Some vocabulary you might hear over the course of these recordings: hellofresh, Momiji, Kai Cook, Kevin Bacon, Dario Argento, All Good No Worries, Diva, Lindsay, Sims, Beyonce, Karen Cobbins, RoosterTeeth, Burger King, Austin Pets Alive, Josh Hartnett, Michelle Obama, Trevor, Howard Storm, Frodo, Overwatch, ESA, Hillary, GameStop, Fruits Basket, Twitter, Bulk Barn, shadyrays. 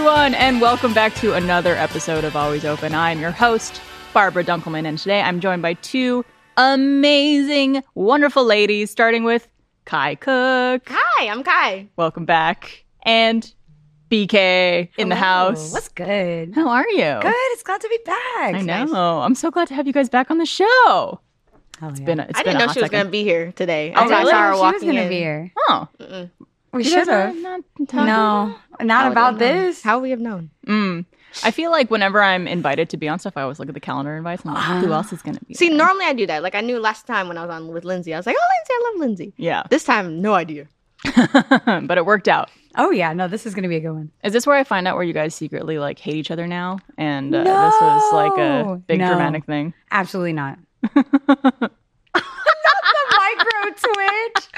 everyone, and welcome back to another episode of Always Open. I am your host, Barbara Dunkelman, and today I'm joined by two amazing, wonderful ladies, starting with Kai Cook. Hi, I'm Kai. Welcome back. And BK in the house. What's good? How are you? Good. It's glad to be back. I know. Nice. I'm so glad to have you guys back on the show. I didn't know she was going to be here today. Oh, I saw her walking in. She was going to be here. Oh. Mm-mm. We should have. Not about this. How we have known. I feel like whenever I'm invited to be on stuff, I always look at the calendar invites and I'm like, who else is going to be there? Normally I do that. Like, I knew last time when I was on with Lindsay, I was like, oh, Lindsay, I love Lindsay. Yeah. This time, no idea. But it worked out. Oh, yeah. No, this is going to be a good one. Is this where I find out where you guys secretly, like, hate each other now? And no! This was, like, a big dramatic thing? Absolutely not. Twitch.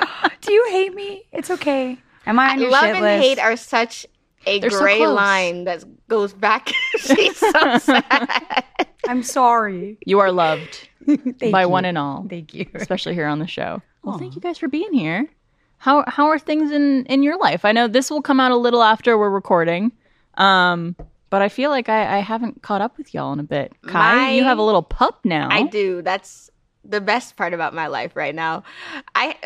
Do you hate me? It's okay. Am I on your love shit and list? Hate are such a They're gray so line that goes back. She's so sad. I'm sorry. You are loved by one and all. Thank you. Especially here on the show. Well, thank you guys for being here. How are things in your life? I know this will come out a little after we're recording. But I feel like I haven't caught up with y'all in a bit. Kai, you have a little pup now. I do. That's the best part about my life right now. I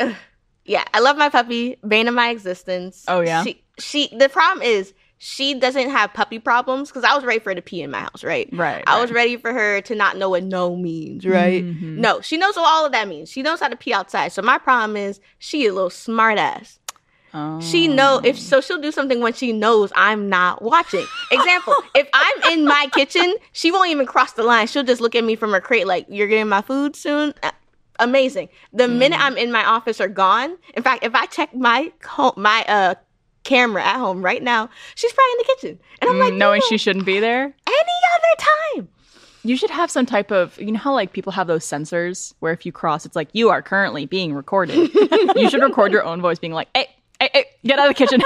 love my puppy, bane of my existence. Oh yeah. She the problem is she doesn't have puppy problems because I was ready for her to pee in my house, right? Right. I was ready for her to not know what no means, right? Mm-hmm. No, she knows what all of that means. She knows how to pee outside. So my problem is she a little smart ass. Oh. She know if so she'll do something when she knows I'm not watching. Example, if I'm in my kitchen, she won't even cross the line. She'll just look at me from her crate like, you're getting my food soon? Amazing. The minute I'm in my office or gone, in fact, if I check my camera at home right now, she's probably in the kitchen. And I'm like, knowing she shouldn't be there? Any other time. You should have some type of, you know how like people have those sensors where if you cross, it's like, you are currently being recorded. You should record your own voice being like, hey, get out of the kitchen.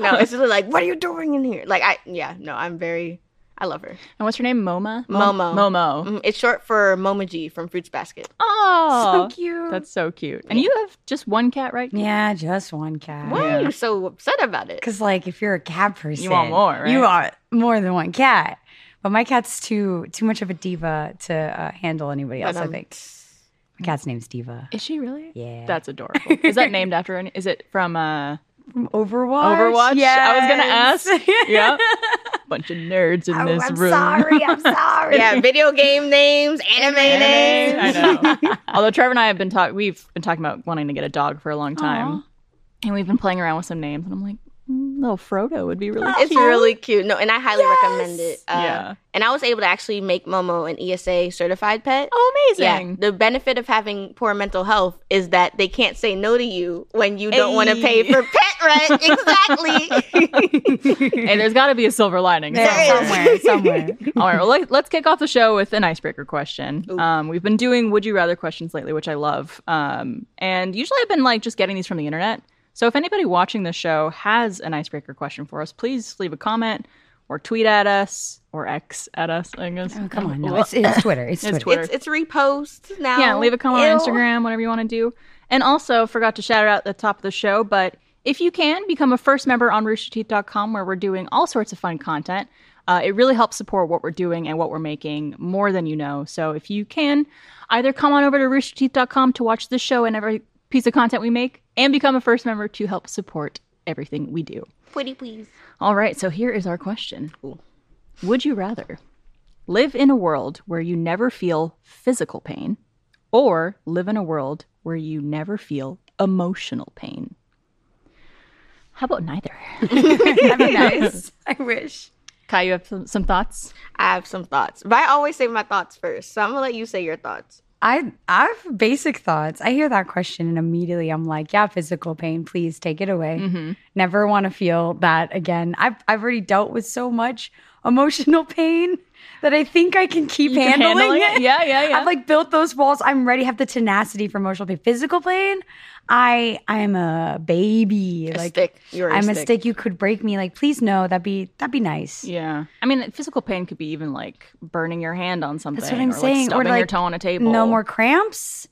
No, it's just like, what are you doing in here? Like, I love her. And what's her name? Momo. Momo. It's short for Momiji from Fruits Basket. Oh. So cute. That's so cute. And you have just one cat, right? Yeah, just one cat. Why are you so upset about it? Because, like, if you're a cat person. You want more, right? You want more than one cat. But my cat's too much of a diva to handle anybody else, I think. My cat's name's Diva. Is she really? Yeah. That's adorable. Is that named after any? Is it from Overwatch? Overwatch? Yeah. I was going to ask. Yeah. Bunch of nerds in this room. I'm sorry. Yeah, video game names, anime names. I know. Although Trevor and I have been talking about wanting to get a dog for a long time. Aww. And we've been playing around with some names and I'm like, little Frodo would be really cute. It's really cute. No, and I highly recommend it. And I was able to actually make Momo an ESA certified pet. Oh, amazing. Yeah. The benefit of having poor mental health is that they can't say no to you when you don't want to pay for pet rent. Exactly. Hey, there's got to be a silver lining somewhere. All right, well, let's kick off the show with an icebreaker question. We've been doing Would You Rather questions lately, which I love. And usually I've been like just getting these from the internet. So if anybody watching the show has an icebreaker question for us, please leave a comment or tweet at us or X at us, I guess. Oh, come on. No, it's Twitter. It's Twitter. It's repost now. Yeah, leave a comment on Instagram, whatever you want to do. And also, forgot to shout out at the top of the show, but if you can, become a first member on RoosterTeeth.com where we're doing all sorts of fun content. It really helps support what we're doing and what we're making more than you know. So if you can, either come on over to RoosterTeeth.com to watch this show and every piece of content we make, and become a first member to help support everything we do. Pretty please. All right, so here is our question. Cool. Would you rather live in a world where you never feel physical pain or live in a world where you never feel emotional pain? How about neither? That'd be nice. I wish. Kai, you have some thoughts? I have some thouts. But I always say my thoughts first, so I'm going to let you say your thoughts. I have basic thoughts. I hear that question and immediately I'm like, yeah, physical pain, please take it away. Mm-hmm. Never want to feel that again. I've already dealt with so much emotional pain that I think I can keep handling it. Yeah. I've like built those walls. I'm ready to have the tenacity for emotional pain. Physical pain, I'm a baby. A stick. I'm a stick. You could break me. Like, please no. That'd be nice. Yeah. I mean, physical pain could be even like burning your hand on something. That's what I'm saying. Like, stubbing your toe on a table. No more cramps,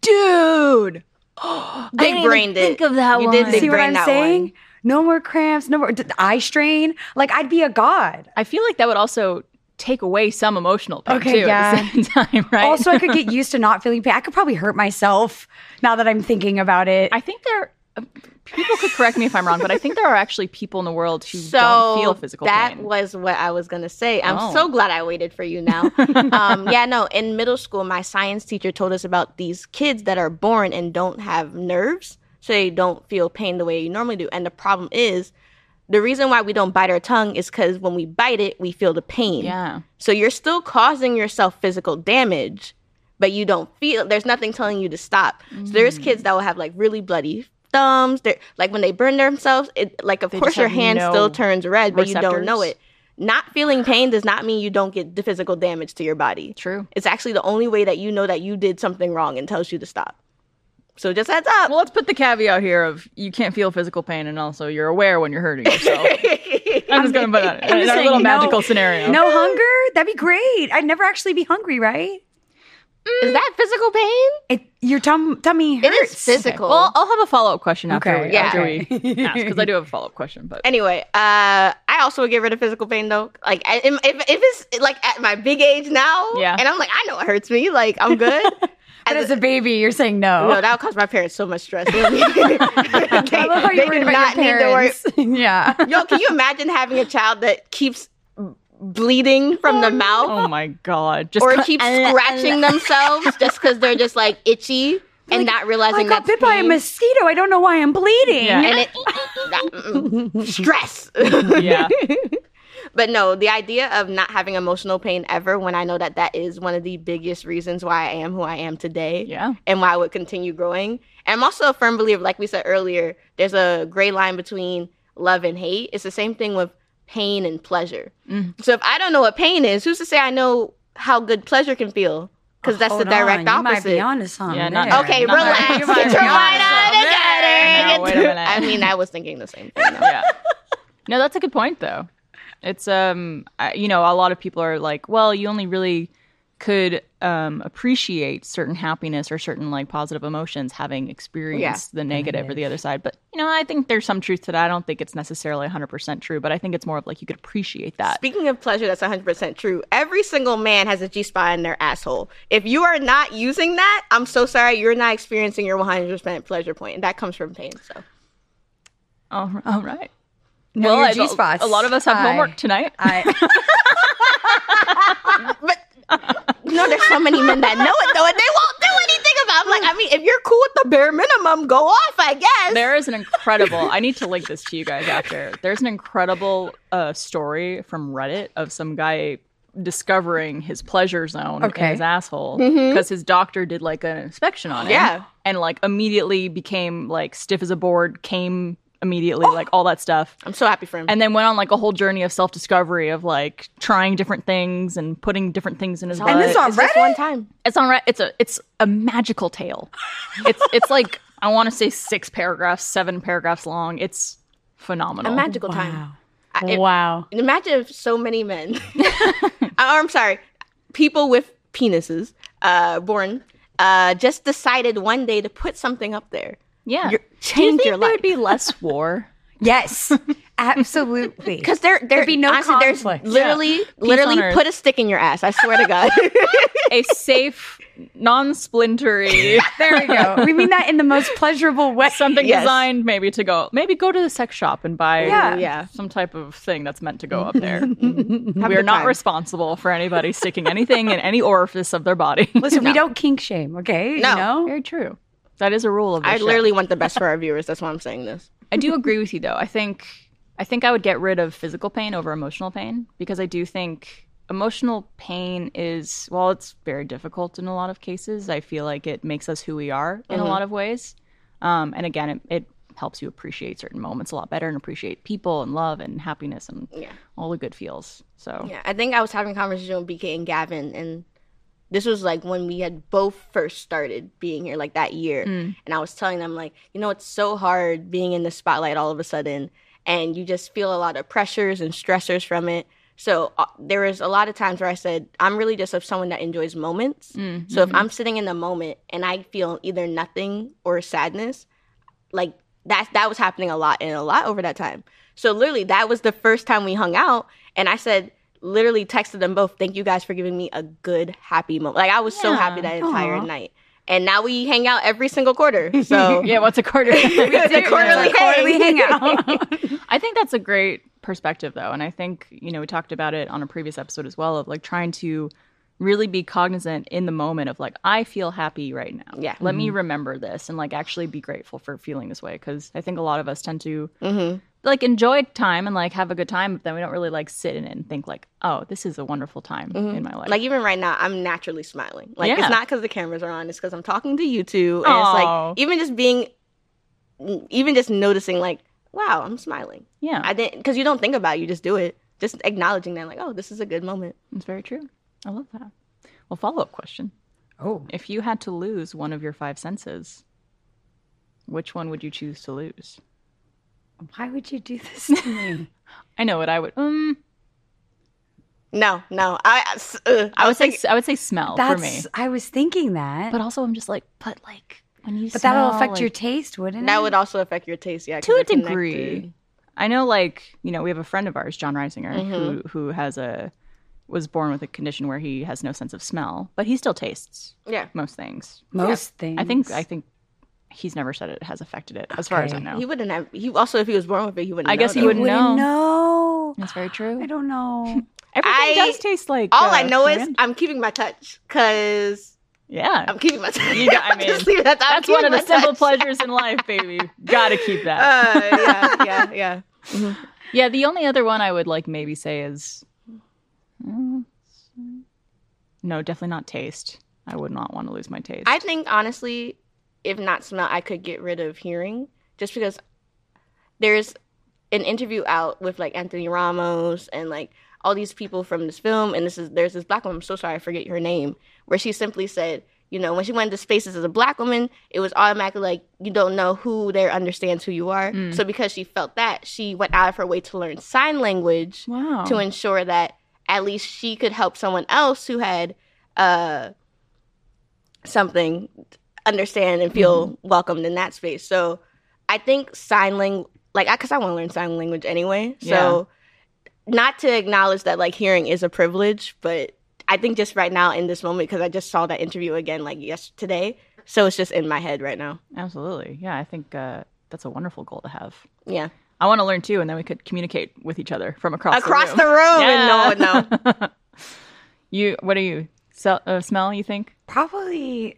dude. Big brained it. Think of that one. You did big brain that one. No more cramps, no more eye strain. Like, I'd be a god. I feel like that would also take away some emotional pain too, yeah, at the same time, right? Also, I could get used to not feeling pain. I could probably hurt myself now that I'm thinking about it. I think there, people could correct me if I'm wrong, but I think there are actually people in the world who don't feel physical pain. That was what I was going to say. I'm so glad I waited for you now. In middle school, my science teacher told us about these kids that are born and don't have nerves. So they don't feel pain the way you normally do. And the problem is, the reason why we don't bite our tongue is because when we bite it, we feel the pain. Yeah. So you're still causing yourself physical damage, but you don't feel, there's nothing telling you to stop. Mm. So there's kids that will have like really bloody thumbs. They're, like when they burn themselves, it, like of course your hand still turns red, but you don't know it. Not feeling pain does not mean you don't get the physical damage to your body. True. It's actually the only way that you know that you did something wrong and tells you to stop. So just heads up. Well, let's put the caveat here of you can't feel physical pain, and also you're aware when you're hurting yourself. I'm just going to put that in a little magical scenario. No hunger? That'd be great. I'd never actually be hungry, right? Mm. Is that physical pain? Your tummy hurts. It is physical. Okay. Well, I'll have a follow-up question after we ask, because I do have a follow-up question. But anyway, I also would get rid of physical pain, though. Like, if it's, like, at my big age now, and I'm like, I know it hurts me. Like, I'm good. But as a baby, you're saying no. No, that would cause my parents so much stress. They did not need to worry. Yeah. Yo, can you imagine having a child that keeps bleeding from the mouth? Oh, my God. Just keeps scratching themselves just because they're just, like, itchy. And like, not realizing that I got bit by a mosquito. I don't know why I'm bleeding. Yeah. And it, stress. Yeah. But no, the idea of not having emotional pain ever, when I know that that is one of the biggest reasons why I am who I am today, and why I would continue growing. And I'm also a firm believer, like we said earlier, there's a gray line between love and hate. It's the same thing with pain and pleasure. Mm. So if I don't know what pain is, who's to say I know how good pleasure can feel? Because that's the direct opposite. You might be onto something. Yeah, okay, relax. Get your mind on together. No, I mean, I was thinking the same thing. Yeah. No, that's a good point, though. It's, a lot of people are like, well, you only really could appreciate certain happiness or certain, like, positive emotions having experienced the negative or the other side. But, I think there's some truth to that. I don't think it's necessarily 100% true, but I think it's more of, like, you could appreciate that. Speaking of pleasure, that's 100% true. Every single man has a G-spot in their asshole. If you are not using that, I'm so sorry, you're not experiencing your 100% pleasure point. And that comes from pain, so. All right. No, well, G-spots. A lot of us have homework tonight. But there's so many men that know it, though, and they won't do anything about it. Like, I mean, if you're cool with the bare minimum, go off, I guess. There is an incredible, I need to link this to you guys after. There's an incredible story from Reddit of some guy discovering his pleasure zone in his asshole because his doctor did, like, an inspection on him and, like, immediately became, like, stiff as a board, came immediately, like, all that stuff. I'm so happy for him. And then went on, like, a whole journey of self-discovery of, like, trying different things and putting different things in his butt. And this on Reddit? Just one time. It's on Reddit. It's a magical tale. It's like, I want to say 7 paragraphs long. It's phenomenal. A magical time. Wow. Imagine if so many men, people with penises, just decided one day to put something up there. Yeah. Change your life. There would be less war. Yes, absolutely. Because there'd be no conflict. Literally put a stick in your ass. I swear to God. A safe, non-splintery. There we go. We mean that in the most pleasurable way. Something designed maybe to go. Maybe go to the sex shop and buy some type of thing that's meant to go up there. We are not responsible for anybody sticking anything in any orifice of their body. Listen, we don't kink shame, okay? No. Very true. That is a rule of the show. I literally want the best for our viewers. That's why I'm saying this. I do agree with you, though. I think I would get rid of physical pain over emotional pain, because I do think emotional pain is, while it's very difficult in a lot of cases, I feel like it makes us who we are in a lot of ways. And again, it helps you appreciate certain moments a lot better and appreciate people and love and happiness and all the good feels. So I think I was having a conversation with BK and Gavin, and this was, like, when we had both first started being here, like, that year. Mm. And I was telling them, like, it's so hard being in the spotlight all of a sudden. And you just feel a lot of pressures and stressors from it. So there was a lot of times where I said, I'm really just someone that enjoys moments. Mm-hmm. So if I'm sitting in the moment and I feel either nothing or sadness, like, that was happening a lot and a lot over that time. So literally that was the first time we hung out, and I said, literally texted them both, thank you guys for giving me a good, happy moment. Like, I was so happy that entire night. And now we hang out every single quarter. So yeah, once a quarter. It's a quarterly hangout. I think that's a great perspective, though. And I think, you know, we talked about it on a previous episode as well, of like trying to really be cognizant in the moment of like, I feel happy right now. Yeah. Let me remember this and like actually be grateful for feeling this way. Because I think a lot of us tend to like enjoy time and like have a good time, but then we don't really like sit in it and think like, oh, this is a wonderful time in my life. Like even right now, I'm naturally smiling. Like it's not because the cameras are on, it's because I'm talking to you two. And it's like even just noticing like, wow, I'm smiling. Yeah. I didn't, because you don't think about it, you just do it. Just acknowledging that like, oh, this is a good moment. It's very true. I love that. Well, follow-up question. Oh. If you had to lose one of your five senses, which one would you choose to lose? Why would you do this to me? I know what I would. No. I would say smell for me. I was thinking that, but also I'm just like, when you smell, that'll affect your taste, wouldn't it? That would also affect your taste, yeah, to a degree. I know, like, you know, we have a friend of ours, John Reisinger, who has was born with a condition where he has no sense of smell, but he still tastes. Yeah, most things. Most things. I think. He's never said it has affected it, as far as I know. He wouldn't have. He also, if he was born with it, he wouldn't. I guess he wouldn't know. That's very true. I don't know. Everything does taste like. All I know is I'm keeping my touch, because I'm keeping my touch. I mean, that's one of the simple pleasures in life, baby. Gotta keep that. Yeah. The only other one I would like maybe say is no, definitely not taste. I would not want to lose my taste. I think honestly, if not smell, I could get rid of hearing, just because there's an interview out with like Anthony Ramos and like all these people from this film, and there's this black woman, I'm so sorry I forget her name, where she simply said, you know, when she went into spaces as a black woman, it was automatically like, you don't know who there understands who you are. So because she felt that, she went out of her way to learn sign language to ensure that at least she could help someone else who had something understand and feel welcomed in that space. So I think sign language, like, because I want to learn sign language anyway. So not to acknowledge that, like, hearing is a privilege, but I think just right now in this moment, because I just saw that interview again, like, yesterday. So it's just in my head right now. Absolutely. Yeah, I think that's a wonderful goal to have. Yeah. I want to learn, too, and then we could communicate with each other from across the room. Yeah. And no one would know. What are you? Smell, you think? Probably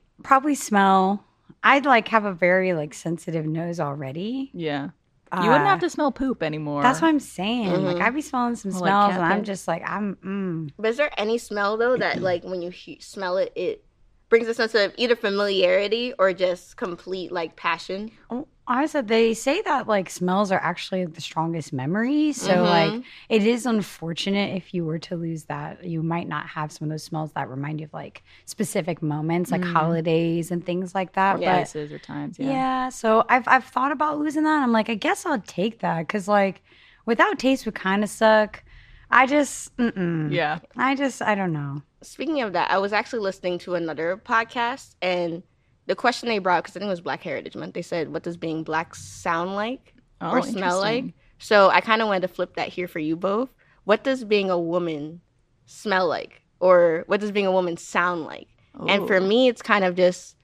smell. I'd like have a very like sensitive nose already. Yeah. You wouldn't have to smell poop anymore. That's what I'm saying. Like, I'd be smelling some smells, and I'm just like, But is there any smell, though, that like when you smell it, it brings a sense of either familiarity or just complete like passion? Oh, I said they say that like smells are actually the strongest memories. So like, it is unfortunate if you were to lose that. You might not have some of those smells that remind you of like specific moments, like holidays and things like that. Or places or times. Yeah. Yeah. So I've thought about losing that. I'm like, I guess I'll take that, because like without taste would kind of suck. I just I don't know. Speaking of that, I was actually listening to another podcast, and the question they brought, because I think it was Black Heritage Month, they said, what does being black sound like or smell like? So I kind of wanted to flip that here for you both. What does being a woman smell like? Or what does being a woman sound like? Ooh. And for me, it's kind of just,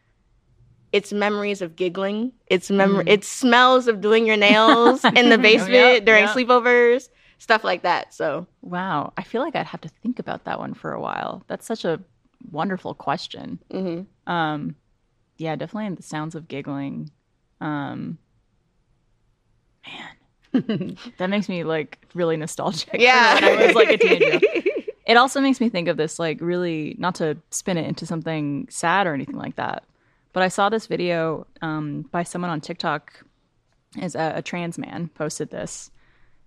it's memories of giggling. It's it's smells of doing your nails in the basement during sleepovers, stuff like that. So wow. I feel like I'd have to think about that one for a while. That's such a wonderful question. Mm-hmm. Yeah, definitely in the sounds of giggling. Man, that makes me like really nostalgic. Yeah. When I was like a teenager. It also makes me think of this, like, really, not to spin it into something sad or anything like that, but I saw this video by someone on TikTok, as a trans man posted this,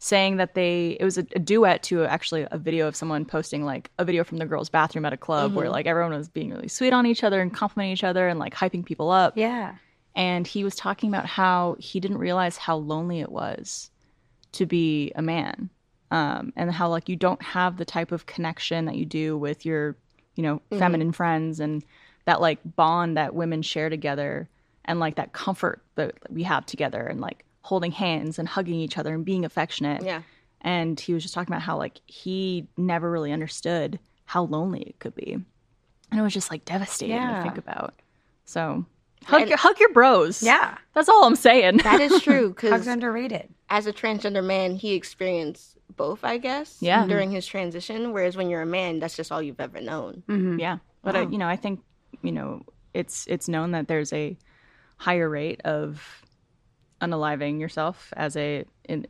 saying that it was a duet to actually a video of someone posting like a video from the girls' bathroom at a club where like everyone was being really sweet on each other and complimenting each other and like hyping people up. Yeah. And he was talking about how he didn't realize how lonely it was to be a man, and how like you don't have the type of connection that you do with your, you know, feminine friends, and that like bond that women share together, and like that comfort that we have together, and like holding hands and hugging each other and being affectionate. Yeah. And he was just talking about how, like, he never really understood how lonely it could be. And it was just, like, devastating to think about. So hug your bros. Yeah. That's all I'm saying. That is true. Because hug's underrated. As a transgender man, he experienced both, I guess, during his transition. Whereas when you're a man, that's just all you've ever known. Mm-hmm. Yeah. But, I think, it's known that there's a higher rate of unaliving yourself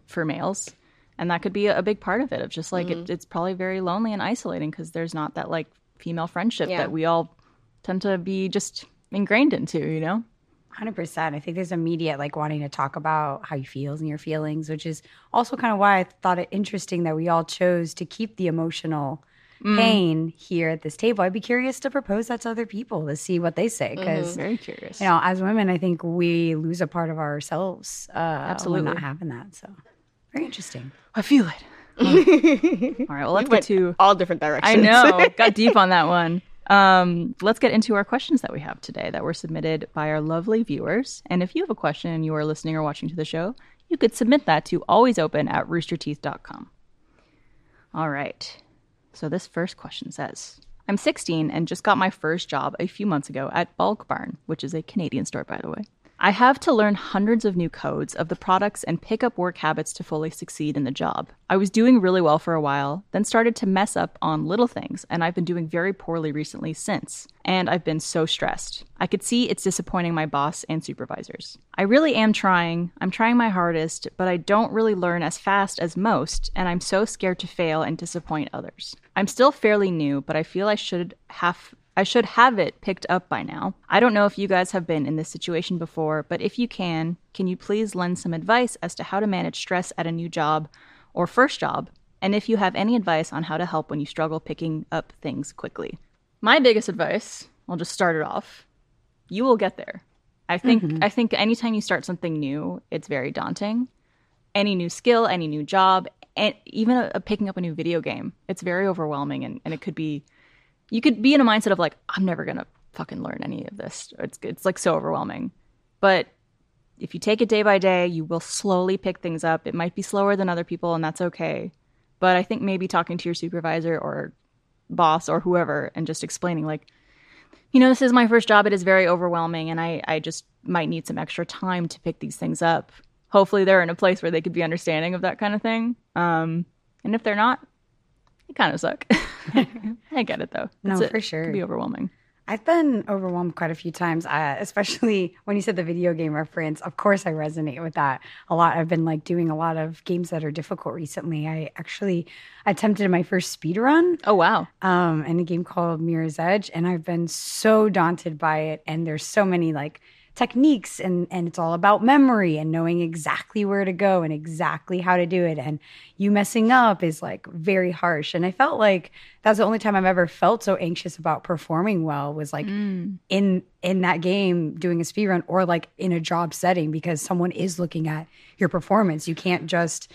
for males. And that could be a big part of it, of just, like, it's probably very lonely and isolating because there's not that, like, female friendship that we all tend to be just ingrained into, 100%. I think there's immediate, like, wanting to talk about how you feel and your feelings, which is also kind of why I thought it interesting that we all chose to keep the emotional pain here at this table. I'd be curious to propose that to other people to see what they say, because very curious. As women, I think we lose a part of ourselves. Absolutely, when not having that. So very interesting. I feel it. All right, well, let's get to all different directions. I know, got deep on that one. Let's get into our questions that we have today that were submitted by our lovely viewers. And if you have a question and you are listening or watching to the show, you could submit that to alwaysopen@roosterteeth.com. All right, so this first question says, I'm 16 and just got my first job a few months ago at Bulk Barn, which is a Canadian store, by the way. I have to learn hundreds of new codes of the products and pick up work habits to fully succeed in the job. I was doing really well for a while, then started to mess up on little things, and I've been doing very poorly recently since. And I've been so stressed. I could see it's disappointing my boss and supervisors. I really am trying. I'm trying my hardest, but I don't really learn as fast as most, and I'm so scared to fail and disappoint others. I'm still fairly new, but I feel I should have it picked up by now. I don't know if you guys have been in this situation before, but if you can you please lend some advice as to how to manage stress at a new job or first job? And if you have any advice on how to help when you struggle picking up things quickly. My biggest advice, I'll just start it off, you will get there. I think anytime you start something new, it's very daunting. Any new skill, any new job, and even picking up a new video game, it's very overwhelming, and it could be... You could be in a mindset of, like, I'm never going to fucking learn any of this. It's like, so overwhelming. But if you take it day by day, you will slowly pick things up. It might be slower than other people, and that's okay. But I think maybe talking to your supervisor or boss or whoever and just explaining, like, this is my first job. It is very overwhelming, and I just might need some extra time to pick these things up. Hopefully they're in a place where they could be understanding of that kind of thing. And if they're not, they kind of suck. I get it, though. For sure. It can be overwhelming. I've been overwhelmed quite a few times, especially when you said the video game reference. Of course, I resonate with that a lot. I've been, like, doing a lot of games that are difficult recently. I actually attempted my first speed run. Oh, wow. In a game called Mirror's Edge, and I've been so daunted by it. And there's so many, like, techniques, and it's all about memory and knowing exactly where to go and exactly how to do it, and you messing up is, like, very harsh. And I felt like that's the only time I've ever felt so anxious about performing well was, like, in that game doing a speed run, or, like, in a job setting, because someone is looking at your performance. You can't just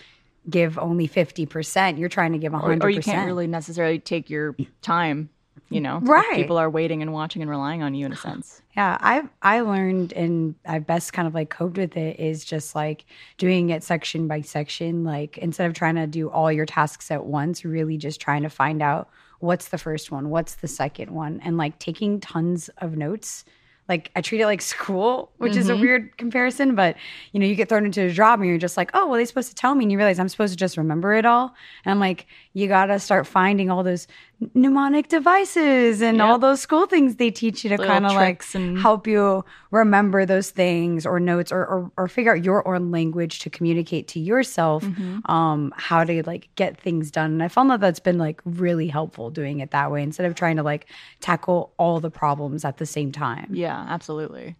give only 50%. You're trying to give 100%, or you can't really necessarily take your time. Right. People are waiting and watching and relying on you, in a sense. Yeah, I learned, and I best kind of, like, coped with it is just, like, doing it section by section. Like, instead of trying to do all your tasks at once, really just trying to find out what's the first one, what's the second one, and, like, taking tons of notes. Like, I treat it like school, which is a weird comparison, but, you get thrown into a job and you're just like, oh, well, they're supposed to tell me. And you realize I'm supposed to just remember it all. And I'm like, you got to start finding all those mnemonic devices and all those school things they teach you to kind of, like, help you remember those things or notes or figure out your own language to communicate to yourself how to, like, get things done. And I found that that's been, like, really helpful doing it that way instead of trying to, like, tackle all the problems at the same time. Yeah. Absolutely.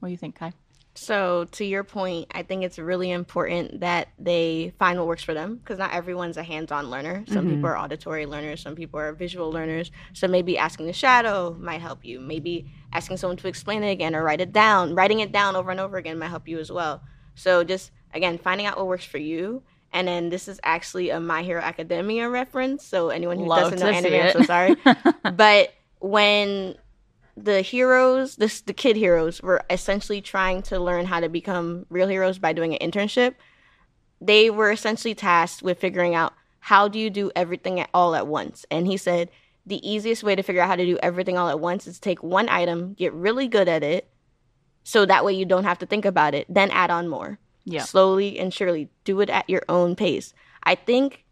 What do you think, Kai? So to your point, I think it's really important that they find what works for them, because not everyone's a hands-on learner. Some people are auditory learners. Some people are visual learners. So maybe asking the shadow might help you. Maybe asking someone to explain it again or write it down. Writing it down over and over again might help you as well. So just, again, finding out what works for you. And then this is actually a My Hero Academia reference. So anyone who doesn't know anime, I'm so sorry. But when... the heroes, the kid heroes, were essentially trying to learn how to become real heroes by doing an internship. They were essentially tasked with figuring out, how do you do everything all at once? And he said, the easiest way to figure out how to do everything all at once is take one item, get really good at it, so that way you don't have to think about it, then add on more. Yeah. Slowly and surely. Do it at your own pace. I think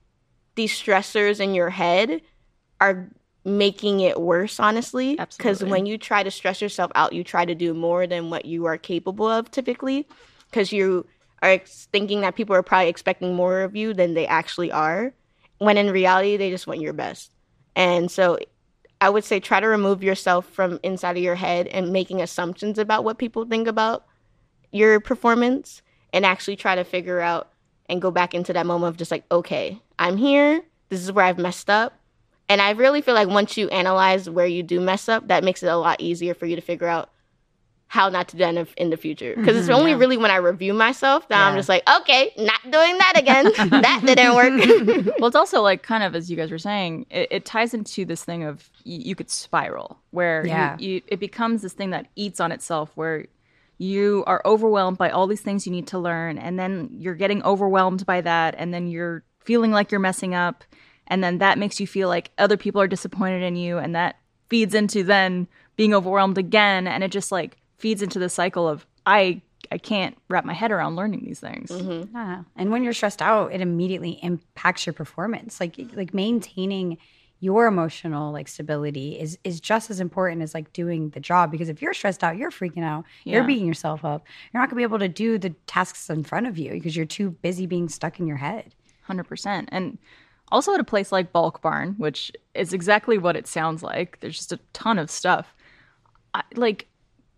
these stressors in your head are making it worse, honestly. Absolutely. Because when you try to stress yourself out, you try to do more than what you are capable of typically, because you are thinking that people are probably expecting more of you than they actually are, when in reality, they just want your best. And so I would say try to remove yourself from inside of your head and making assumptions about what people think about your performance, and actually try to figure out and go back into that moment of just like, okay, I'm here. This is where I've messed up. And I really feel like once you analyze where you do mess up, that makes it a lot easier for you to figure out how not to do that in the future. Because it's only really when I review myself that I'm just like, okay, not doing that again. That didn't work. Well, it's also like kind of, as you guys were saying, it ties into this thing of you could spiral where it becomes this thing that eats on itself, where you are overwhelmed by all these things you need to learn. And then you're getting overwhelmed by that. And then you're feeling like you're messing up. And then that makes you feel like other people are disappointed in you. And that feeds into then being overwhelmed again. And it just like feeds into the cycle of I can't wrap my head around learning these things. Mm-hmm. Yeah. And when you're stressed out, it immediately impacts your performance. Like maintaining your emotional like stability is just as important as like doing the job, because if you're stressed out, you're freaking out, you're beating yourself up. You're not going to be able to do the tasks in front of you because you're too busy being stuck in your head. 100%. And also at a place like Bulk Barn, which is exactly what it sounds like, there's just a ton of stuff.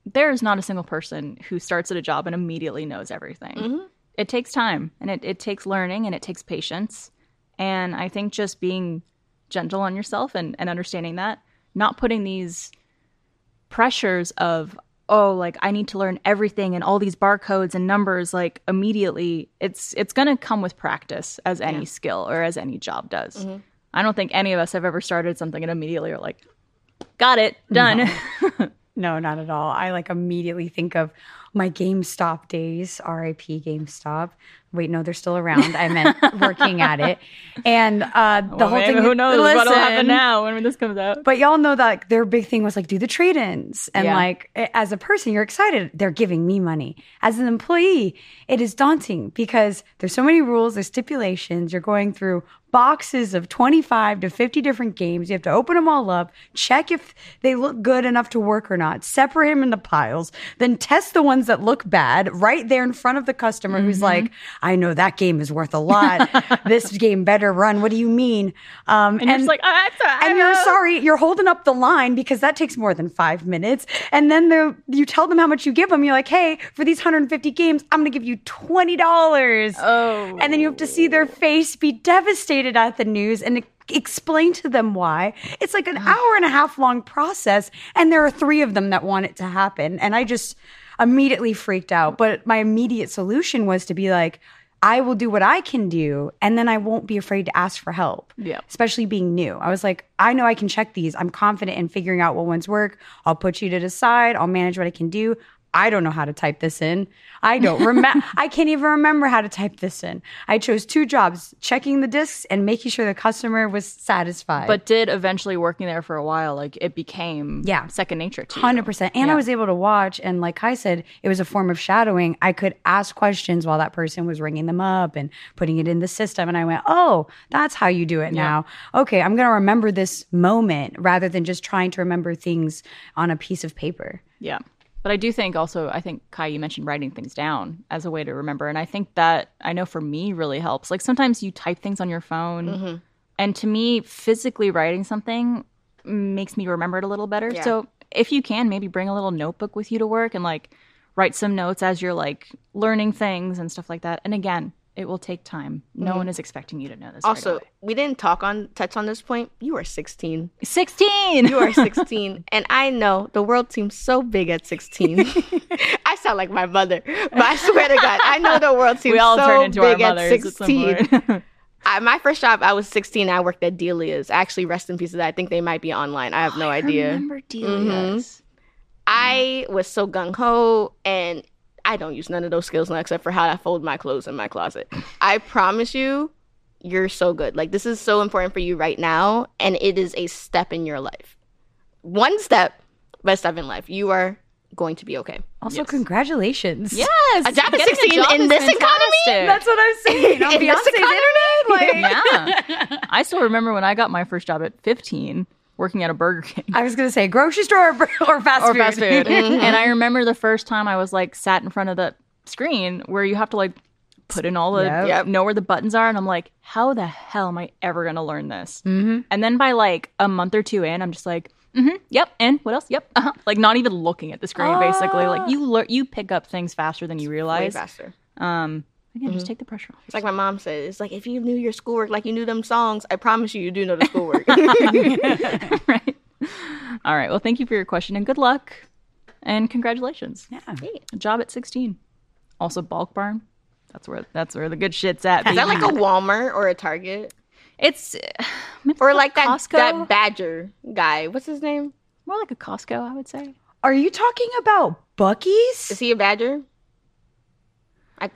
There is not a single person who starts at a job and immediately knows everything. Mm-hmm. It takes time, and it takes learning, and it takes patience. And I think just being gentle on yourself and understanding that, not putting these pressures of, I need to learn everything and all these barcodes and numbers like immediately. It's going to come with practice, as any skill or as any job does. Mm-hmm. I don't think any of us have ever started something and immediately are like, got it, done. No. No, not at all. I immediately think of my GameStop days, R.I.P. GameStop. Wait, no, they're still around. I meant working at it. And the whole thing. Who knows what'll happen now when this comes out. But y'all know that their big thing was do the trade-ins. And as a person, you're excited. They're giving me money. As an employee, it is daunting because there's so many rules, there's stipulations. You're going through boxes of 25 to 50 different games. You have to open them all up, check if they look good enough to work or not, separate them into piles, then test the ones that look bad right there in front of the customer who's like, I know that game is worth a lot. This game better run. What do you mean? And you're just like, oh, and you're sorry. You're holding up the line because that takes more than 5 minutes. And then you tell them how much you give them. You're like, hey, for these 150 games, I'm going to give you $20. Oh. And then you have to see their face be devastated at the news and explain to them why. It's like an hour and a half long process. And there are three of them that want it to happen. And I just immediately freaked out. But my immediate solution was to be like, I will do what I can do, and then I won't be afraid to ask for help, especially being new. I was like, I know I can check these. I'm confident in figuring out what ones work. I'll put you to the side. I'll manage what I can do. I don't know how to type this in. I can't even remember how to type this in. I chose two jobs, checking the discs and making sure the customer was satisfied. But did eventually working there for a while, it became second nature to you. 100%. And I was able to watch. And like Kai said, it was a form of shadowing. I could ask questions while that person was ringing them up and putting it in the system. And I went, oh, that's how you do it now. Okay, I'm going to remember this moment rather than just trying to remember things on a piece of paper. Yeah. But I do think also, I think, Kai, you mentioned writing things down as a way to remember. And I think that, I know for me, really helps. Sometimes you type things on your phone. Mm-hmm. And to me, physically writing something makes me remember it a little better. Yeah. So if you can, maybe bring a little notebook with you to work and write some notes as you're learning things and stuff like that. And again, it will take time. No one is expecting you to know this. Also, right away. We didn't touch on this point. You are 16. 16! You are 16. And I know the world seems so big at 16. I sound like my mother. But I swear to God, I know the world seems so big at 16. My first job, I was 16. I worked at Delia's. Actually, rest in peace. I think they might be online. I have no idea. I remember Delia's. Mm-hmm. I was so gung-ho, and I don't use none of those skills now except for how I fold my clothes in my closet. I promise you, you're so good. Like, this is so important for you right now, and it is a step in your life. One step, best step in life. You are going to be okay. Also, yes. Congratulations. Yes. A job at 16 in this economy? That's what I'm saying. On Beyonce's internet? Like, yeah. I still remember when I got my first job at 15 working at a Burger King. I was going to say grocery store or fast food. Fast food. Mm-hmm. And I remember the first time I was like sat in front of the screen where you have to like put in all the, know where the buttons are. And I'm like, how the hell am I ever going to learn this? Mm-hmm. And then by like a month or two in, I'm just like, mm-hmm, yep, and what else? Yep, uh-huh. Like not even looking at the screen, basically. Like you pick up things faster than you realize. Way faster. Again, just take the pressure off. It's like my mom said. It's like if you knew your schoolwork, like you knew them songs, I promise you, you do know the schoolwork. Right. All right. Well, thank you for your question and good luck and congratulations. Yeah. Hey. A job at 16. Also, Bulk Barn. That's where the good shit's at. Is that like a Walmart or a Target? It's or like that Badger guy. What's his name? More like a Costco, I would say. Are you talking about Buc-ee's? Is he a Badger?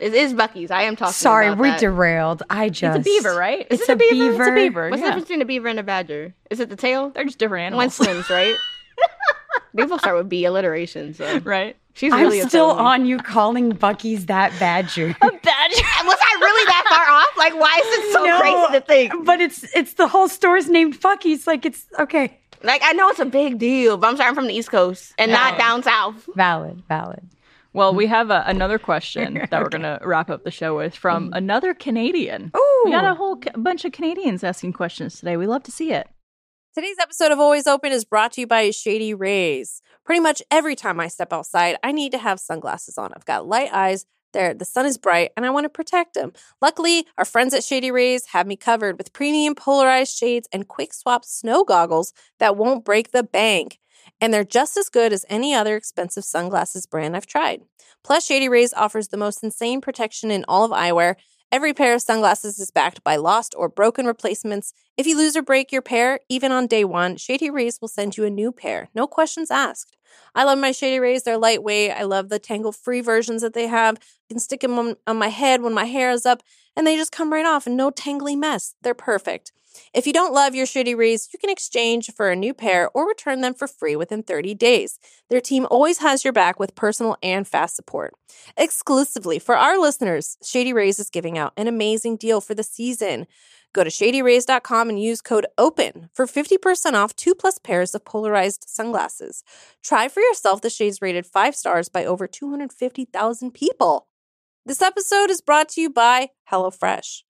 It is Buc-ee's. I am talking. Sorry, about we that. Derailed. I just. It's a beaver, right? Is it a beaver? It's a beaver. What's the difference between a beaver and a badger? Is it the tail? They're just different animals. One swims, right? They both start with B alliteration, so. Right? She's really I'm still on you calling Buc-ee's that badger. A badger? Was I really that far off? Like, why is it so crazy to think? But it's the whole store's named Buc-ee's. Like, it's okay. Like, I know it's a big deal, but I'm sorry, I'm from the East Coast and not down south. Valid. Well, we have another question that we're going to wrap up the show with from another Canadian. Ooh. We got a whole bunch of Canadians asking questions today. We love to see it. Today's episode of Always Open is brought to you by Shady Rays. Pretty much every time I step outside, I need to have sunglasses on. I've got light eyes, the sun is bright, and I want to protect them. Luckily, our friends at Shady Rays have me covered with premium polarized shades and quick swap snow goggles that won't break the bank. And they're just as good as any other expensive sunglasses brand I've tried. Plus, Shady Rays offers the most insane protection in all of eyewear. Every pair of sunglasses is backed by lost or broken replacements. If you lose or break your pair, even on day one, Shady Rays will send you a new pair. No questions asked. I love my Shady Rays. They're lightweight. I love the tangle-free versions that they have. I can stick them on my head when my hair is up, and they just come right off and no tangly mess. They're perfect. If you don't love your Shady Rays, you can exchange for a new pair or return them for free within 30 days. Their team always has your back with personal and fast support. Exclusively for our listeners, Shady Rays is giving out an amazing deal for the season. Go to shadyrays.com and use code OPEN for 50% off 2+ pairs of polarized sunglasses. Try for yourself the shades rated 5 stars by over 250,000 people. This episode is brought to you by HelloFresh.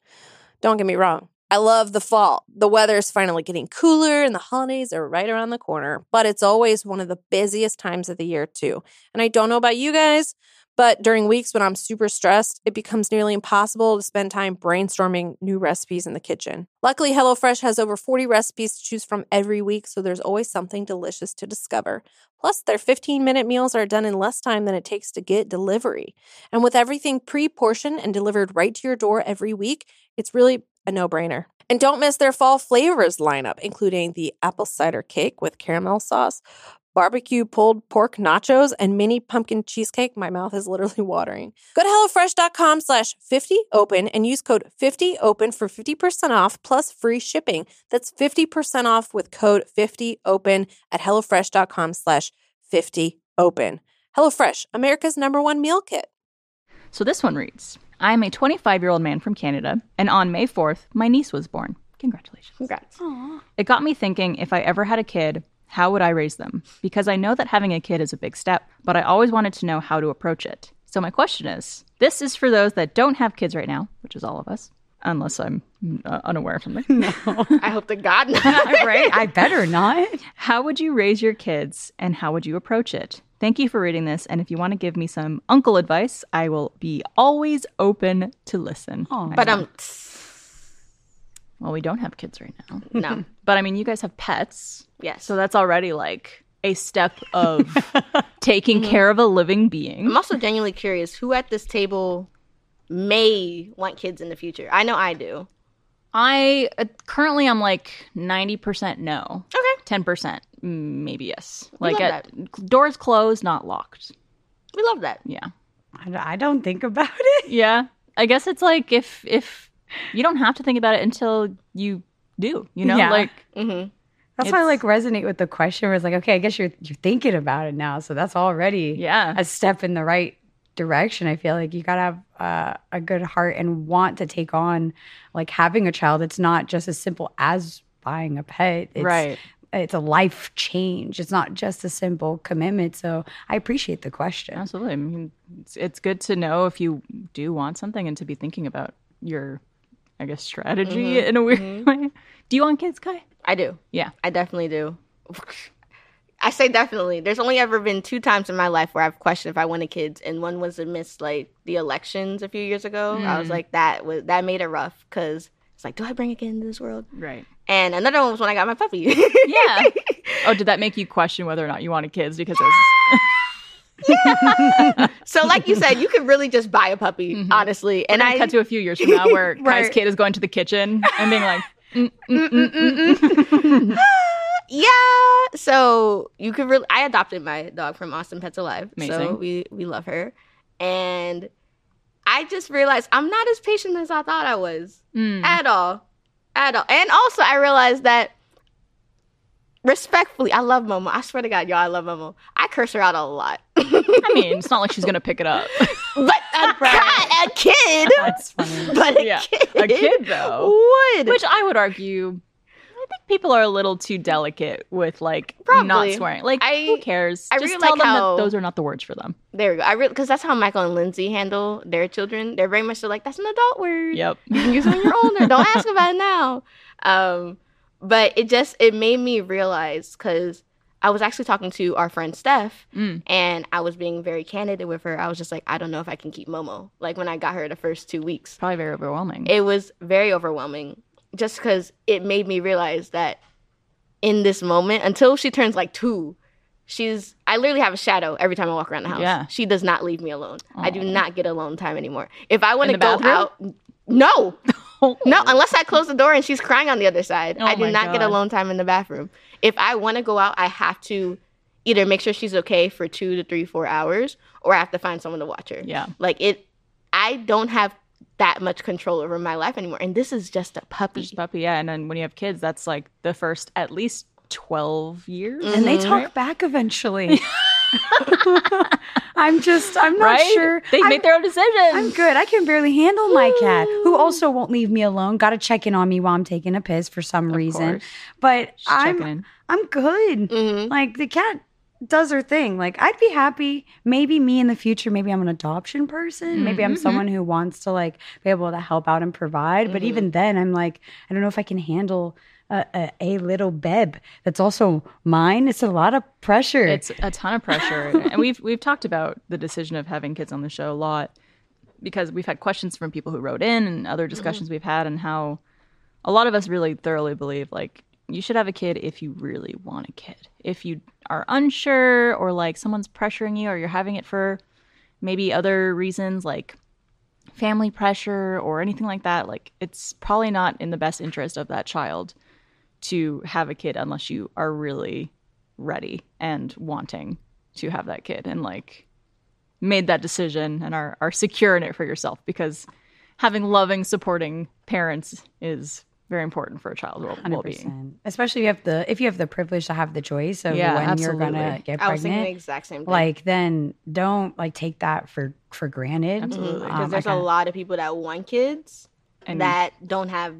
Don't get me wrong. I love the fall. The weather is finally getting cooler and the holidays are right around the corner, but it's always one of the busiest times of the year too. And I don't know about you guys, but during weeks when I'm super stressed, it becomes nearly impossible to spend time brainstorming new recipes in the kitchen. Luckily, HelloFresh has over 40 recipes to choose from every week, so there's always something delicious to discover. Plus, their 15-minute meals are done in less time than it takes to get delivery. And with everything pre-portioned and delivered right to your door every week, it's really a no-brainer. And don't miss their fall flavors lineup, including the apple cider cake with caramel sauce, barbecue pulled pork nachos, and mini pumpkin cheesecake. My mouth is literally watering. Go to HelloFresh.com/50Open and use code 50Open for 50% off plus free shipping. That's 50% off with code 50Open at HelloFresh.com/50Open. HelloFresh, America's #1 meal kit. So this one reads, I am a 25-year-old man from Canada, and on May 4th, my niece was born. Congratulations. Congrats. Aww. It got me thinking, if I ever had a kid, how would I raise them? Because I know that having a kid is a big step, but I always wanted to know how to approach it. So my question is, this is for those that don't have kids right now, which is all of us, unless I'm unaware of something. No. I hope to God not. Right? I better not. How would you raise your kids, and how would you approach it? Thank you for reading this, and if you want to give me some uncle advice, I will be always open to listen. Aww. But well, we don't have kids right now. No. But I mean, you guys have pets. Yes. So that's already like a step of taking care of a living being. I'm also genuinely curious who at this table may want kids in the future. I know I do. I currently I'm like 90% no. Okay. 10% maybe yes. Like doors closed, not locked. We love that. Yeah. I don't think about it. Yeah. I guess it's like if you don't have to think about it until you do, you know? Yeah. Like mm-hmm. That's why I like resonate with the question where it's like, okay, I guess you're thinking about it now. So that's already a step in the right direction. I feel like you got to have a good heart and want to take on like having a child. It's not just as simple as buying a pet. It's, right. It's a life change. It's not just a simple commitment. So I appreciate the question. Absolutely. I mean, it's good to know if you do want something and to be thinking about your, I guess, strategy in a weird way. Do you want kids, Kai? I do. Yeah. I definitely do. I say definitely. There's only ever been 2 times in my life where I've questioned if I wanted kids, and one was amidst like the elections a few years ago. I was like, that made it rough because it's like, do I bring a kid into this world? Right. And another one was when I got my puppy. Yeah. Oh, did that make you question whether or not you wanted kids? Because yeah. So like you said, you could really just buy a puppy, honestly. And I cut to a few years from now where Kai's kid is going to the kitchen and being like, yeah. So you could really. I adopted my dog from Austin Pets Alive. Amazing. So we love her, and I just realized I'm not as patient as I thought I was at all. And also, I realized that respectfully, I love Momo. I swear to God, y'all, I love Momo. I curse her out a lot. I mean, it's not like she's gonna pick it up. But a kid. That's funny. But a kid though would. Which I would argue. I think people are a little too delicate with like not swearing. Like, who cares? I just really tell like them that those are not the words for them. There we go. Because that's how Michael and Lindsay handle their children. They're very much like, that's an adult word. Yep. You can use it when you're older. Don't ask about it now. But it made me realize because I was actually talking to our friend Steph and I was being very candid with her. I was just like, I don't know if I can keep Momo. Like when I got her the first 2 weeks. Probably very overwhelming. It was very overwhelming. Just because it made me realize that in this moment, until she turns like 2, I literally have a shadow every time I walk around the house. Yeah. She does not leave me alone. Aww. I do not get alone time anymore. If I want to go out, no, unless I close the door and she's crying on the other side. I do not get alone time in the bathroom. If I want to go out, I have to either make sure she's okay for 2 to 3, 4 hours, or I have to find someone to watch her. Yeah. Like I don't have that much control over my life anymore. And this is just a puppy. Just a puppy, yeah. And then when you have kids, that's like the first at least 12 years. And they talk back eventually. I'm not sure. They make their own decisions. I'm good. I can barely handle my cat, who also won't leave me alone. Got to check in on me while I'm taking a piss for some reason. Course. But I'm good. Mm-hmm. Like the cat does her thing. Like I'd be happy. Maybe me in the future, maybe I'm an adoption person. Mm-hmm. Maybe I'm someone who wants to like be able to help out and provide. But even then I'm like, I don't know if I can handle a little beb that's also mine. It's a lot of pressure. It's a ton of pressure. And we've talked about the decision of having kids on the show a lot because we've had questions from people who wrote in and other discussions we've had, and how a lot of us really thoroughly believe like you should have a kid if you really want a kid. If you are unsure, or like someone's pressuring you, or you're having it for maybe other reasons like family pressure or anything like that, like it's probably not in the best interest of that child to have a kid unless you are really ready and wanting to have that kid and like made that decision and are secure in it for yourself, because having loving, supporting parents is very important for a child's well-being, especially if you have the privilege to have the choice of when you're gonna get pregnant. I was thinking the exact same thing. Like then don't like take that for granted. Absolutely, because there's a lot of people that want kids and that don't have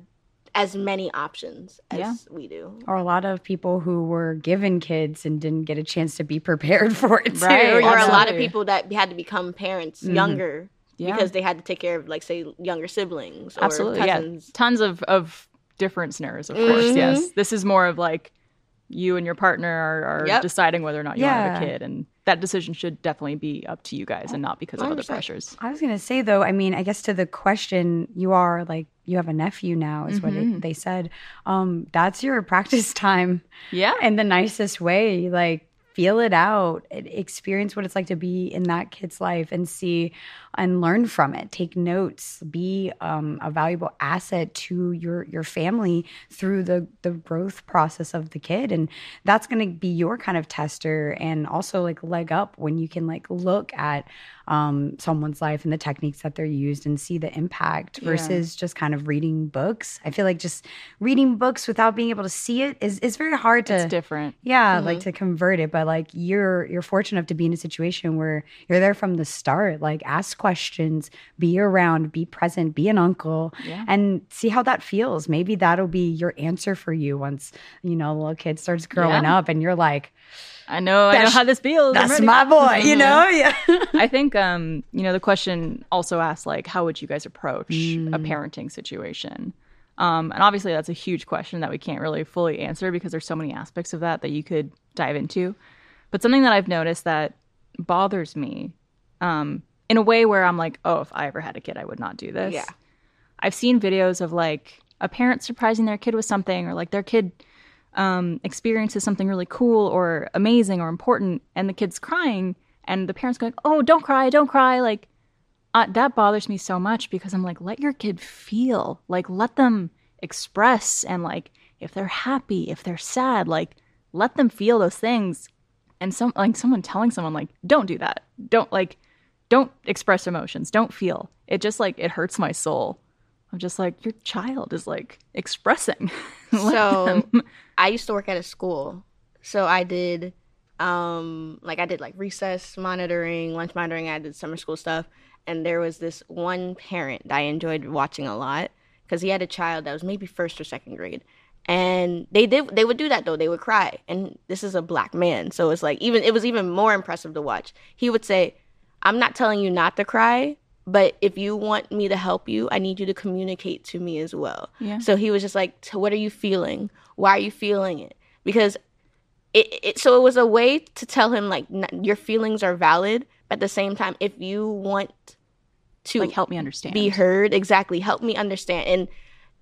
as many options as we do, or a lot of people who were given kids and didn't get a chance to be prepared for it. Right, or a lot of people that had to become parents younger because they had to take care of like say younger siblings or cousins. Yeah, tons of different scenarios, of course. Yes, this is more of like you and your partner are deciding whether or not you want to have a kid, and that decision should definitely be up to you guys and not because of other pressures. I was gonna say though, I mean, I guess to the question, you are like you have a nephew now is what they said. That's your practice time in the nicest way. Like feel it out, experience what it's like to be in that kid's life and see and learn from it, take notes, be a valuable asset to your family through the growth process of the kid. And that's going to be your kind of tester, and also like leg up when you can like look at someone's life and the techniques that they're used and see the impact versus just kind of reading books. I feel like just reading books without being able to see it is very hard to. It's different. Yeah, like to convert it. But like you're fortunate enough to be in a situation where you're there from the start. Like ask questions, be around, be present, be an uncle, and see how that feels. Maybe that'll be your answer for you once, you know, the little kid starts growing up and you're like, I know how this feels. That's my boy, you know? Yeah. I think, you know, the question also asks, like, how would you guys approach a parenting situation? And obviously that's a huge question that we can't really fully answer because there's so many aspects of that that you could dive into. But something that I've noticed that bothers me in a way where I'm like, oh, if I ever had a kid, I would not do this. Yeah. I've seen videos of, like, a parent surprising their kid with something, or, like, their kid experiences something really cool or amazing or important, and the kid's crying and the parents going, oh, don't cry, like that bothers me so much, because I'm like, let your kid feel, like, let them express, and, like, if they're happy, if they're sad, like, let them feel those things. And someone telling someone, like, don't do that, don't express emotions, don't feel it, just, like, it hurts my soul. I'm just like, your child is, like, expressing. So I used to work at a school. So I did, like recess monitoring, lunch monitoring. I did summer school stuff. And there was this one parent that I enjoyed watching a lot, because he had a child that was maybe first or second grade. And they would do that, though. They would cry. And this is a black man. So it's like, even, it was even more impressive to watch. He would say, I'm not telling you not to cry, but if you want me to help you, I need you to communicate to me as well. Yeah. So he was just like, what are you feeling? Why are you feeling it? Because so it was a way to tell him, like, your feelings are valid, but at the same time, if you want to, like, help me understand, be heard, exactly, help me understand. And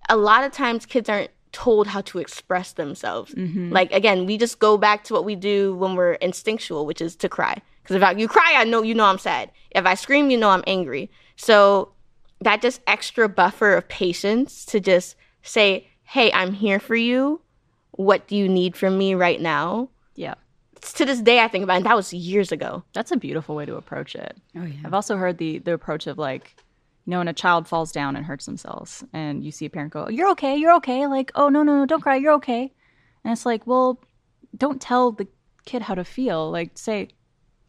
a lot of times kids aren't told how to express themselves. Mm-hmm. Like, again, we just go back to what we do when we're instinctual, which is to cry. Because if you cry, I know you know I'm sad. If I scream, you know I'm angry. So that just extra buffer of patience to just say, hey, I'm here for you. What do you need from me right now? Yeah. To this day, I think about it, and that was years ago. That's a beautiful way to approach it. Oh, yeah. I've also heard the approach of, like, you know, when a child falls down and hurts themselves, and you see a parent go, you're okay. Like, oh, no, don't cry, you're okay. And it's like, well, don't tell the kid how to feel. Like, say,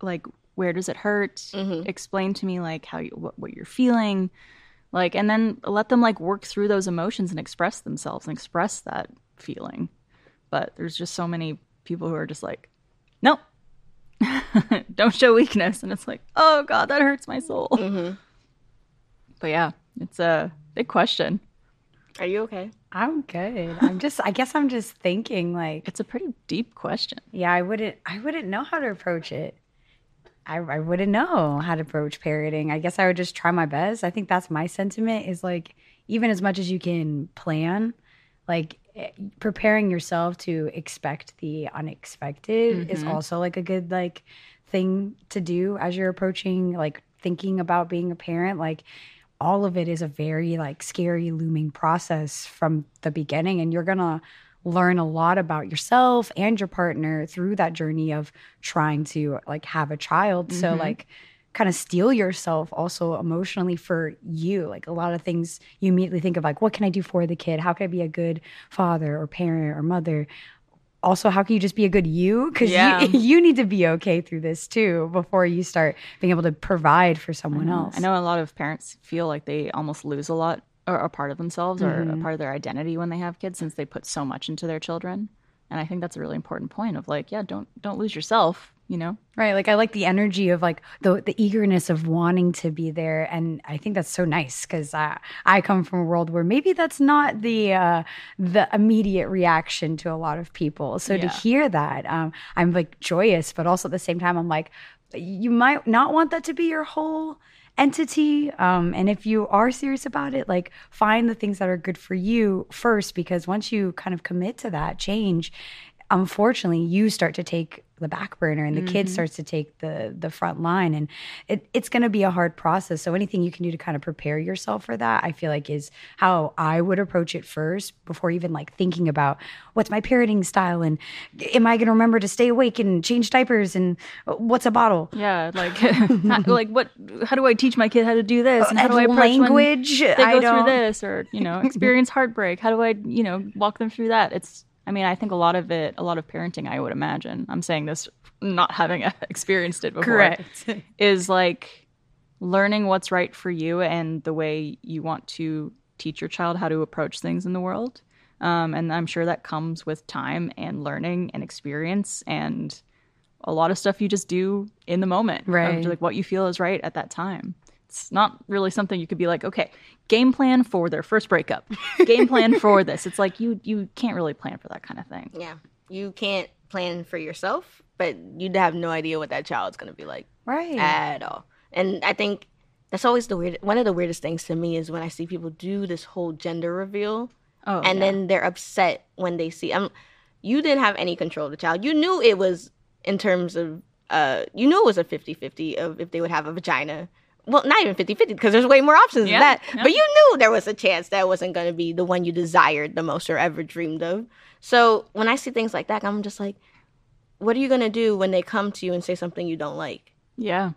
like, where does it hurt? Mm-hmm. Explain to me, like, how you, what you're feeling, like, and then let them, like, work through those emotions and express themselves and express that feeling. But there's just so many people who are just like, no, don't show weakness, and it's like, oh god, that hurts my soul. Mm-hmm. But yeah, it's a big question. Are you okay? I'm good. I guess I'm just thinking, like, it's a pretty deep question. Yeah, I wouldn't know how to approach it. I wouldn't know how to approach parenting. I guess I would just try my best. I think that's my sentiment, is, like, even as much as you can plan, like, preparing yourself to expect the unexpected is also, like, a good, like, thing to do as you're approaching, like, thinking about being a parent. Like, all of it is a very, like, scary looming process from the beginning, and you're going to learn a lot about yourself and your partner through that journey of trying to, like, have a child. So, like, kind of steel yourself also emotionally for you. Like, a lot of things you immediately think of, like, what can I do for the kid? How can I be a good father or parent or mother? Also, how can you just be a good you? Because you need to be okay through this too before you start being able to provide for someone else. I know a lot of parents feel like they almost lose a lot, or a part of themselves, or a part of their identity when they have kids, since they put so much into their children. And I think that's a really important point of, like, yeah, don't lose yourself, you know? Right. Like, I like the energy of, like, the eagerness of wanting to be there. And I think that's so nice, because I come from a world where maybe that's not the immediate reaction to a lot of people. So to hear that, I'm, like, joyous, but also at the same time, I'm like, you might not want that to be your whole entity. And if you are serious about it, like, find the things that are good for you first, because once you kind of commit to that change, unfortunately you start to take the back burner and the kid starts to take the front line, and it's going to be a hard process. So anything you can do to kind of prepare yourself for that, I feel like is how I would approach it first, before even like thinking about what's my parenting style and am I going to remember to stay awake and change diapers and what's a bottle? Yeah, like like what? How do I teach my kid how to do this? And how do I approach language? When they go through this, or you know, experience heartbreak. How do I walk them through that? I mean, I think a lot of parenting, I would imagine, I'm saying this not having experienced it before, correct, is like learning what's right for you and the way you want to teach your child how to approach things in the world. And I'm sure that comes with time and learning and experience and a lot of stuff you just do in the moment, right? Like what you feel is right at that time. It's not really something you could be like, okay, game plan for their first breakup, game plan for this. It's like you can't really plan for that kind of thing. Yeah. You can't plan for yourself, but you'd have no idea what that child's going to be like, right, at all. And I think that's always one of the weirdest things to me is when I see people do this whole gender reveal then they're upset when they see you didn't have any control of the child. You knew it was in terms of it was a 50-50 of if they would have a vagina. Well, not even 50-50 because there's way more options than that. Yeah. But you knew there was a chance that wasn't going to be the one you desired the most or ever dreamed of. So when I see things like that, I'm just like, what are you going to do when they come to you and say something you don't like? Yeah.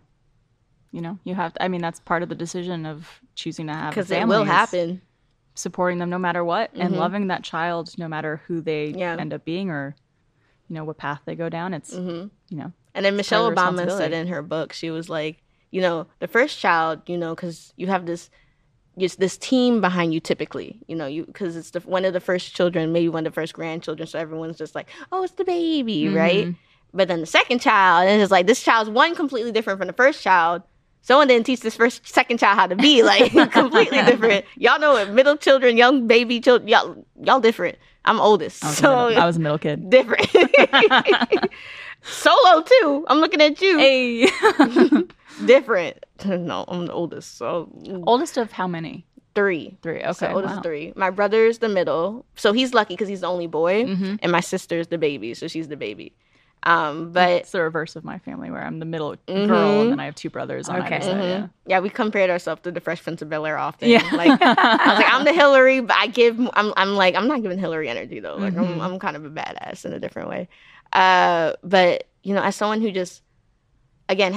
You have to. I mean, that's part of the decision of choosing to have a family. Because it will happen. Supporting them no matter what and loving that child no matter who they end up being or, what path they go down. It's, And then Michelle Obama said in her book, she was like, the first child, because you have this team behind you typically, because it's one of the first children, maybe one of the first grandchildren. So everyone's just like, oh, it's the baby, right? But then the second child, and it's like, this child's one completely different from the first child. Someone didn't teach this second child how to be, like, completely different. Y'all know it, middle children, young baby children, y'all different. I'm oldest. I was a middle kid. Different. Solo, too. I'm looking at you. Hey. Different. No, I'm the oldest. So oldest of how many? Three. Okay. So oldest of three. My brother's the middle, so he's lucky because he's the only boy, and my sister's the baby, so she's the baby. But it's the reverse of my family, where I'm the middle girl, and then I have two brothers on either side. Yeah, we compared ourselves to the Fresh Prince of Bel-Air often. Yeah. Like I was like, I'm the Hillary, but I'm not giving Hillary energy though. Like I'm kind of a badass in a different way. But as someone who just again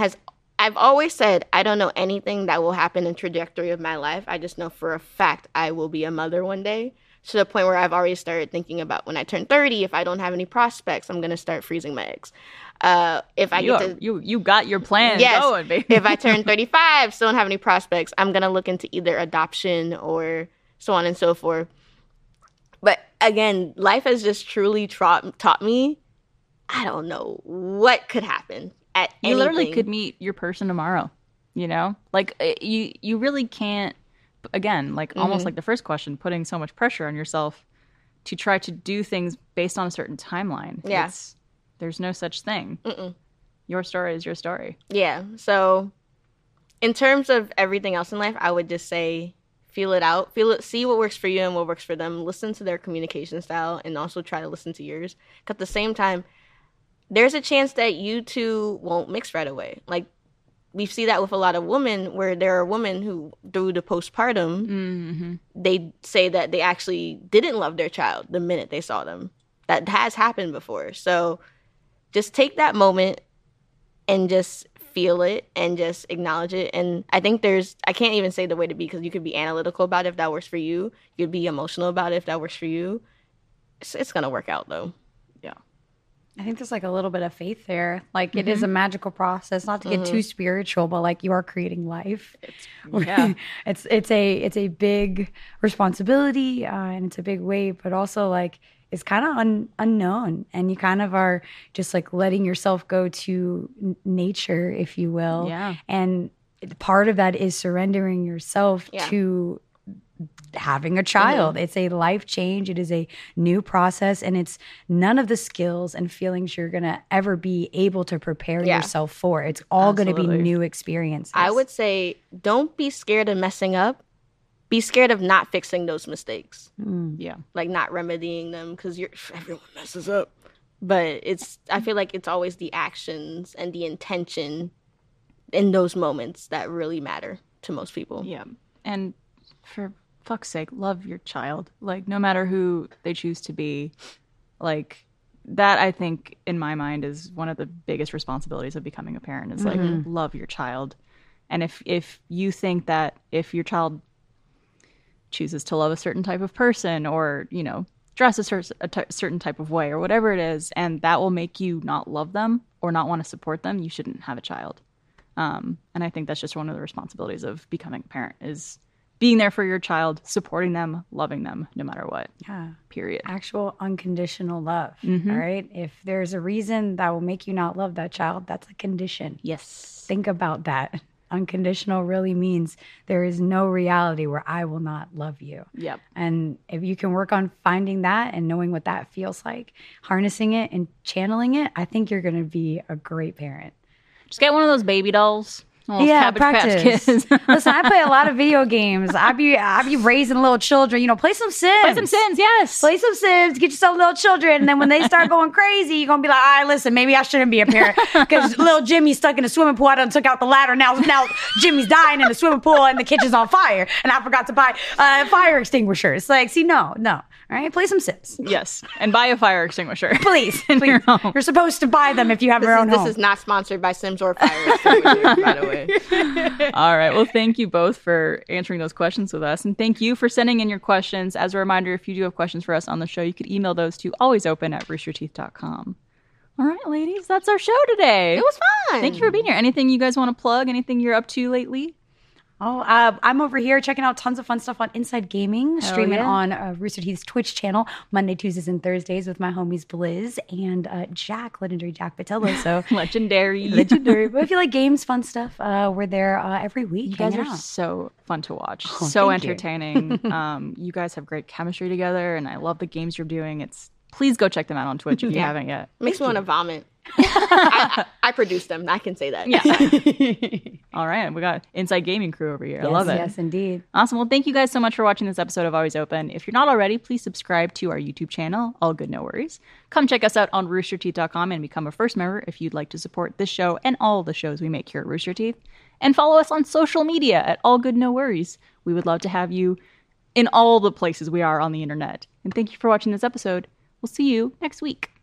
I've always said, I don't know anything that will happen in trajectory of my life. I just know for a fact I will be a mother one day, to the point where I've already started thinking about when I turn 30, if I don't have any prospects, I'm going to start freezing my eggs. You got your plan going, baby. If I turn 35, still don't have any prospects, I'm going to look into either adoption or so on and so forth. But again, life has just truly taught me, I don't know what could happen. You literally could meet your person tomorrow, Like, you really can't, again, like almost like the first question, putting so much pressure on yourself to try to do things based on a certain timeline. Yeah. There's no such thing. Your story is your story. Yeah. So in terms of everything else in life, I would just say feel it out. See what works for you and what works for them. Listen to their communication style and also try to listen to yours. 'Cause at the same time, there's a chance that you two won't mix right away. Like, we see that with a lot of women, where there are women who, through the postpartum, they say that they actually didn't love their child the minute they saw them. That has happened before. So just take that moment and just feel it and just acknowledge it. And I think I can't even say the way to be, because you could be analytical about it if that works for you. You could be emotional about it if that works for you. It's going to work out, though. Yeah. I think there's like a little bit of faith there. Like it is a magical process. Not to get too spiritual, but like you are creating life. It's a big responsibility and it's a big weight, but also like it's kind of unknown, and you kind of are just like letting yourself go to nature, if you will. Yeah. And part of that is surrendering yourself to having a child. It's a life change. It is a new process, and it's none of the skills and feelings you're going to ever be able to prepare yourself for. It's all going to be new experiences. I would say don't be scared of messing up. Be scared of not fixing those mistakes. Like not remedying them, because everyone messes up. But it's, I feel like it's always the actions and the intention in those moments that really matter to most people. Yeah. And for fuck's sake, love your child. Like, no matter who they choose to be, like, that I think in my mind is one of the biggest responsibilities of becoming a parent is like, mm-hmm. love your child. And if you think that if your child chooses to love a certain type of person or, you know, dress a certain type of way or whatever it is, and that will make you not love them or not want to support them, you shouldn't have a child. And I think that's just one of the responsibilities of becoming a parent is being there for your child, supporting them, loving them no matter what. Yeah. Period. Actual unconditional love. Mm-hmm. All right. If there's a reason that will make you not love that child, that's a condition. Yes. Think about that. Unconditional really means there is no reality where I will not love you. Yep. And if you can work on finding that and knowing what that feels like, harnessing it and channeling it, I think you're going to be a great parent. Just get one of those baby dolls. Yeah, practice. Listen, I play a lot of video games. I be raising little children. You know, play some Sims. Play some Sims, yes. Play some Sims. Get yourself little children. And then when they start going crazy, you're going to be like, all right, listen, maybe I shouldn't be a parent. Because little Jimmy's stuck in a swimming pool. I done took out the ladder. Now Jimmy's dying in the swimming pool and the kitchen's on fire. And I forgot to buy fire extinguishers. Like, see, no. All right, play some Sims. Yes, and buy a fire extinguisher. Please. You're supposed to buy them if you have your own home. This is not sponsored by Sims or fire extinguishers, by the way. All right, well, thank you both for answering those questions with us, and thank you for sending in your questions. As a reminder, if you do have questions for us on the show, you could email those to alwaysopen@roosterteeth.com. All right, ladies, that's our show today. It was fun. Thank you for being here. Anything you guys want to plug? Anything you're up to lately? Oh, I'm over here checking out tons of fun stuff on Inside Gaming, streaming on Rooster Teeth's Twitch channel Monday, Tuesdays, and Thursdays with my homies Blizz and legendary Jack Patello. So legendary. But if you like games, fun stuff, we're there every week. You guys are so fun to watch, so entertaining. You guys have great chemistry together, and I love the games you're doing. Please go check them out on Twitch if you haven't yet. Makes me want to vomit. I produce them. I can say that. Yeah. All right. We got Inside Gaming crew over here. Yes, I love it. Yes, indeed. Awesome. Well, thank you guys so much for watching this episode of Always Open. If you're not already, please subscribe to our YouTube channel, All Good No Worries. Come check us out on roosterteeth.com and become a first member if you'd like to support this show and all the shows we make here at Rooster Teeth. And follow us on social media at All Good No Worries. We would love to have you in all the places we are on the internet. And thank you for watching this episode. We'll see you next week.